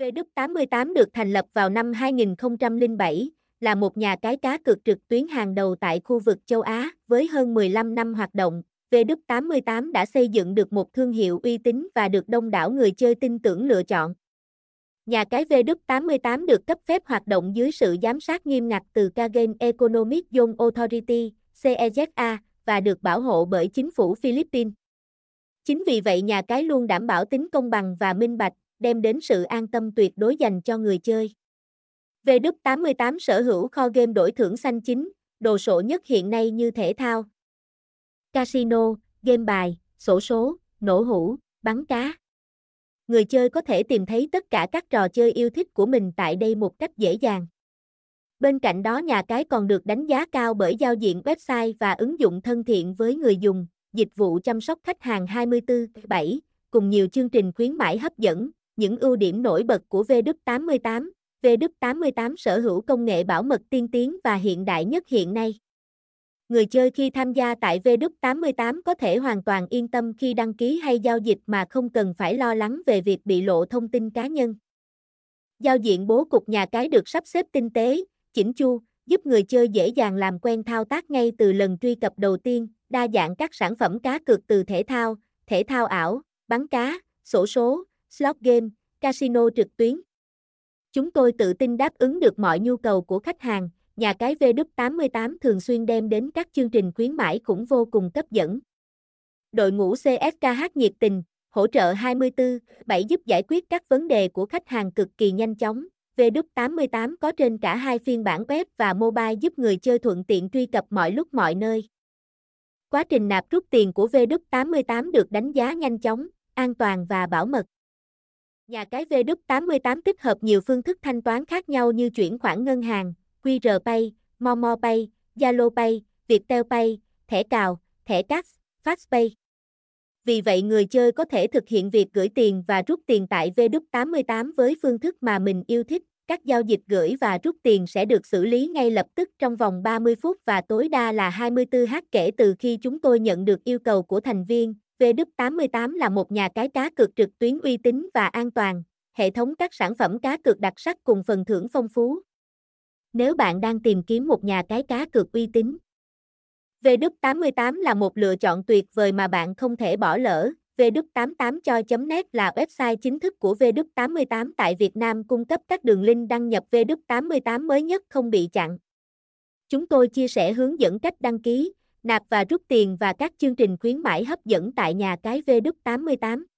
V88 được thành lập vào năm 2007, là một nhà cái cá cược trực tuyến hàng đầu tại khu vực châu Á. Với hơn 15 năm hoạt động, V88 đã xây dựng được một thương hiệu uy tín và được đông đảo người chơi tin tưởng lựa chọn. Nhà cái V88 được cấp phép hoạt động dưới sự giám sát nghiêm ngặt từ Cagayan Economic Zone Authority, CEZA, và được bảo hộ bởi chính phủ Philippines. Chính vì vậy nhà cái luôn đảm bảo tính công bằng và minh bạch, đem đến sự an tâm tuyệt đối dành cho người chơi. V88 sở hữu kho game đổi thưởng xanh chính, đồ sộ nhất hiện nay như thể thao, casino, game bài, xổ số, nổ hũ, bắn cá. Người chơi có thể tìm thấy tất cả các trò chơi yêu thích của mình tại đây một cách dễ dàng. Bên cạnh đó nhà cái còn được đánh giá cao bởi giao diện website và ứng dụng thân thiện với người dùng, dịch vụ chăm sóc khách hàng 24/7, cùng nhiều chương trình khuyến mãi hấp dẫn. Những ưu điểm nổi bật của V88. V88 sở hữu công nghệ bảo mật tiên tiến và hiện đại nhất hiện nay. Người chơi khi tham gia tại V88 có thể hoàn toàn yên tâm khi đăng ký hay giao dịch mà không cần phải lo lắng về việc bị lộ thông tin cá nhân. Giao diện bố cục nhà cái được sắp xếp tinh tế, chỉnh chu, giúp người chơi dễ dàng làm quen thao tác ngay từ lần truy cập đầu tiên, đa dạng các sản phẩm cá cược từ thể thao ảo, bắn cá, xổ số, slot game, casino trực tuyến. Chúng tôi tự tin đáp ứng được mọi nhu cầu của khách hàng. Nhà cái V88 thường xuyên đem đến các chương trình khuyến mãi cũng vô cùng hấp dẫn. Đội ngũ CSKH nhiệt tình, hỗ trợ 24/7 giúp giải quyết các vấn đề của khách hàng cực kỳ nhanh chóng. V88 có trên cả hai phiên bản web và mobile giúp người chơi thuận tiện truy cập mọi lúc mọi nơi. Quá trình nạp rút tiền của V88 được đánh giá nhanh chóng, an toàn và bảo mật. Nhà cái V88 tích hợp nhiều phương thức thanh toán khác nhau như chuyển khoản ngân hàng, QR Pay, Momo Pay, Zalo Pay, Viettel Pay, thẻ cào, thẻ cash, Fax Pay. Vì vậy người chơi có thể thực hiện việc gửi tiền và rút tiền tại V88 với phương thức mà mình yêu thích. Các giao dịch gửi và rút tiền sẽ được xử lý ngay lập tức trong vòng 30 phút và tối đa là 24h kể từ khi chúng tôi nhận được yêu cầu của thành viên. V88 là một nhà cái cá cược trực tuyến uy tín và an toàn, hệ thống các sản phẩm cá cược đặc sắc cùng phần thưởng phong phú. Nếu bạn đang tìm kiếm một nhà cái cá cược uy tín, V88 là một lựa chọn tuyệt vời mà bạn không thể bỏ lỡ. V88.net là website chính thức của V88 tại Việt Nam, cung cấp các đường link đăng nhập V88 mới nhất không bị chặn. Chúng tôi chia sẻ hướng dẫn cách đăng ký, nạp và rút tiền và các chương trình khuyến mãi hấp dẫn tại nhà cái V88.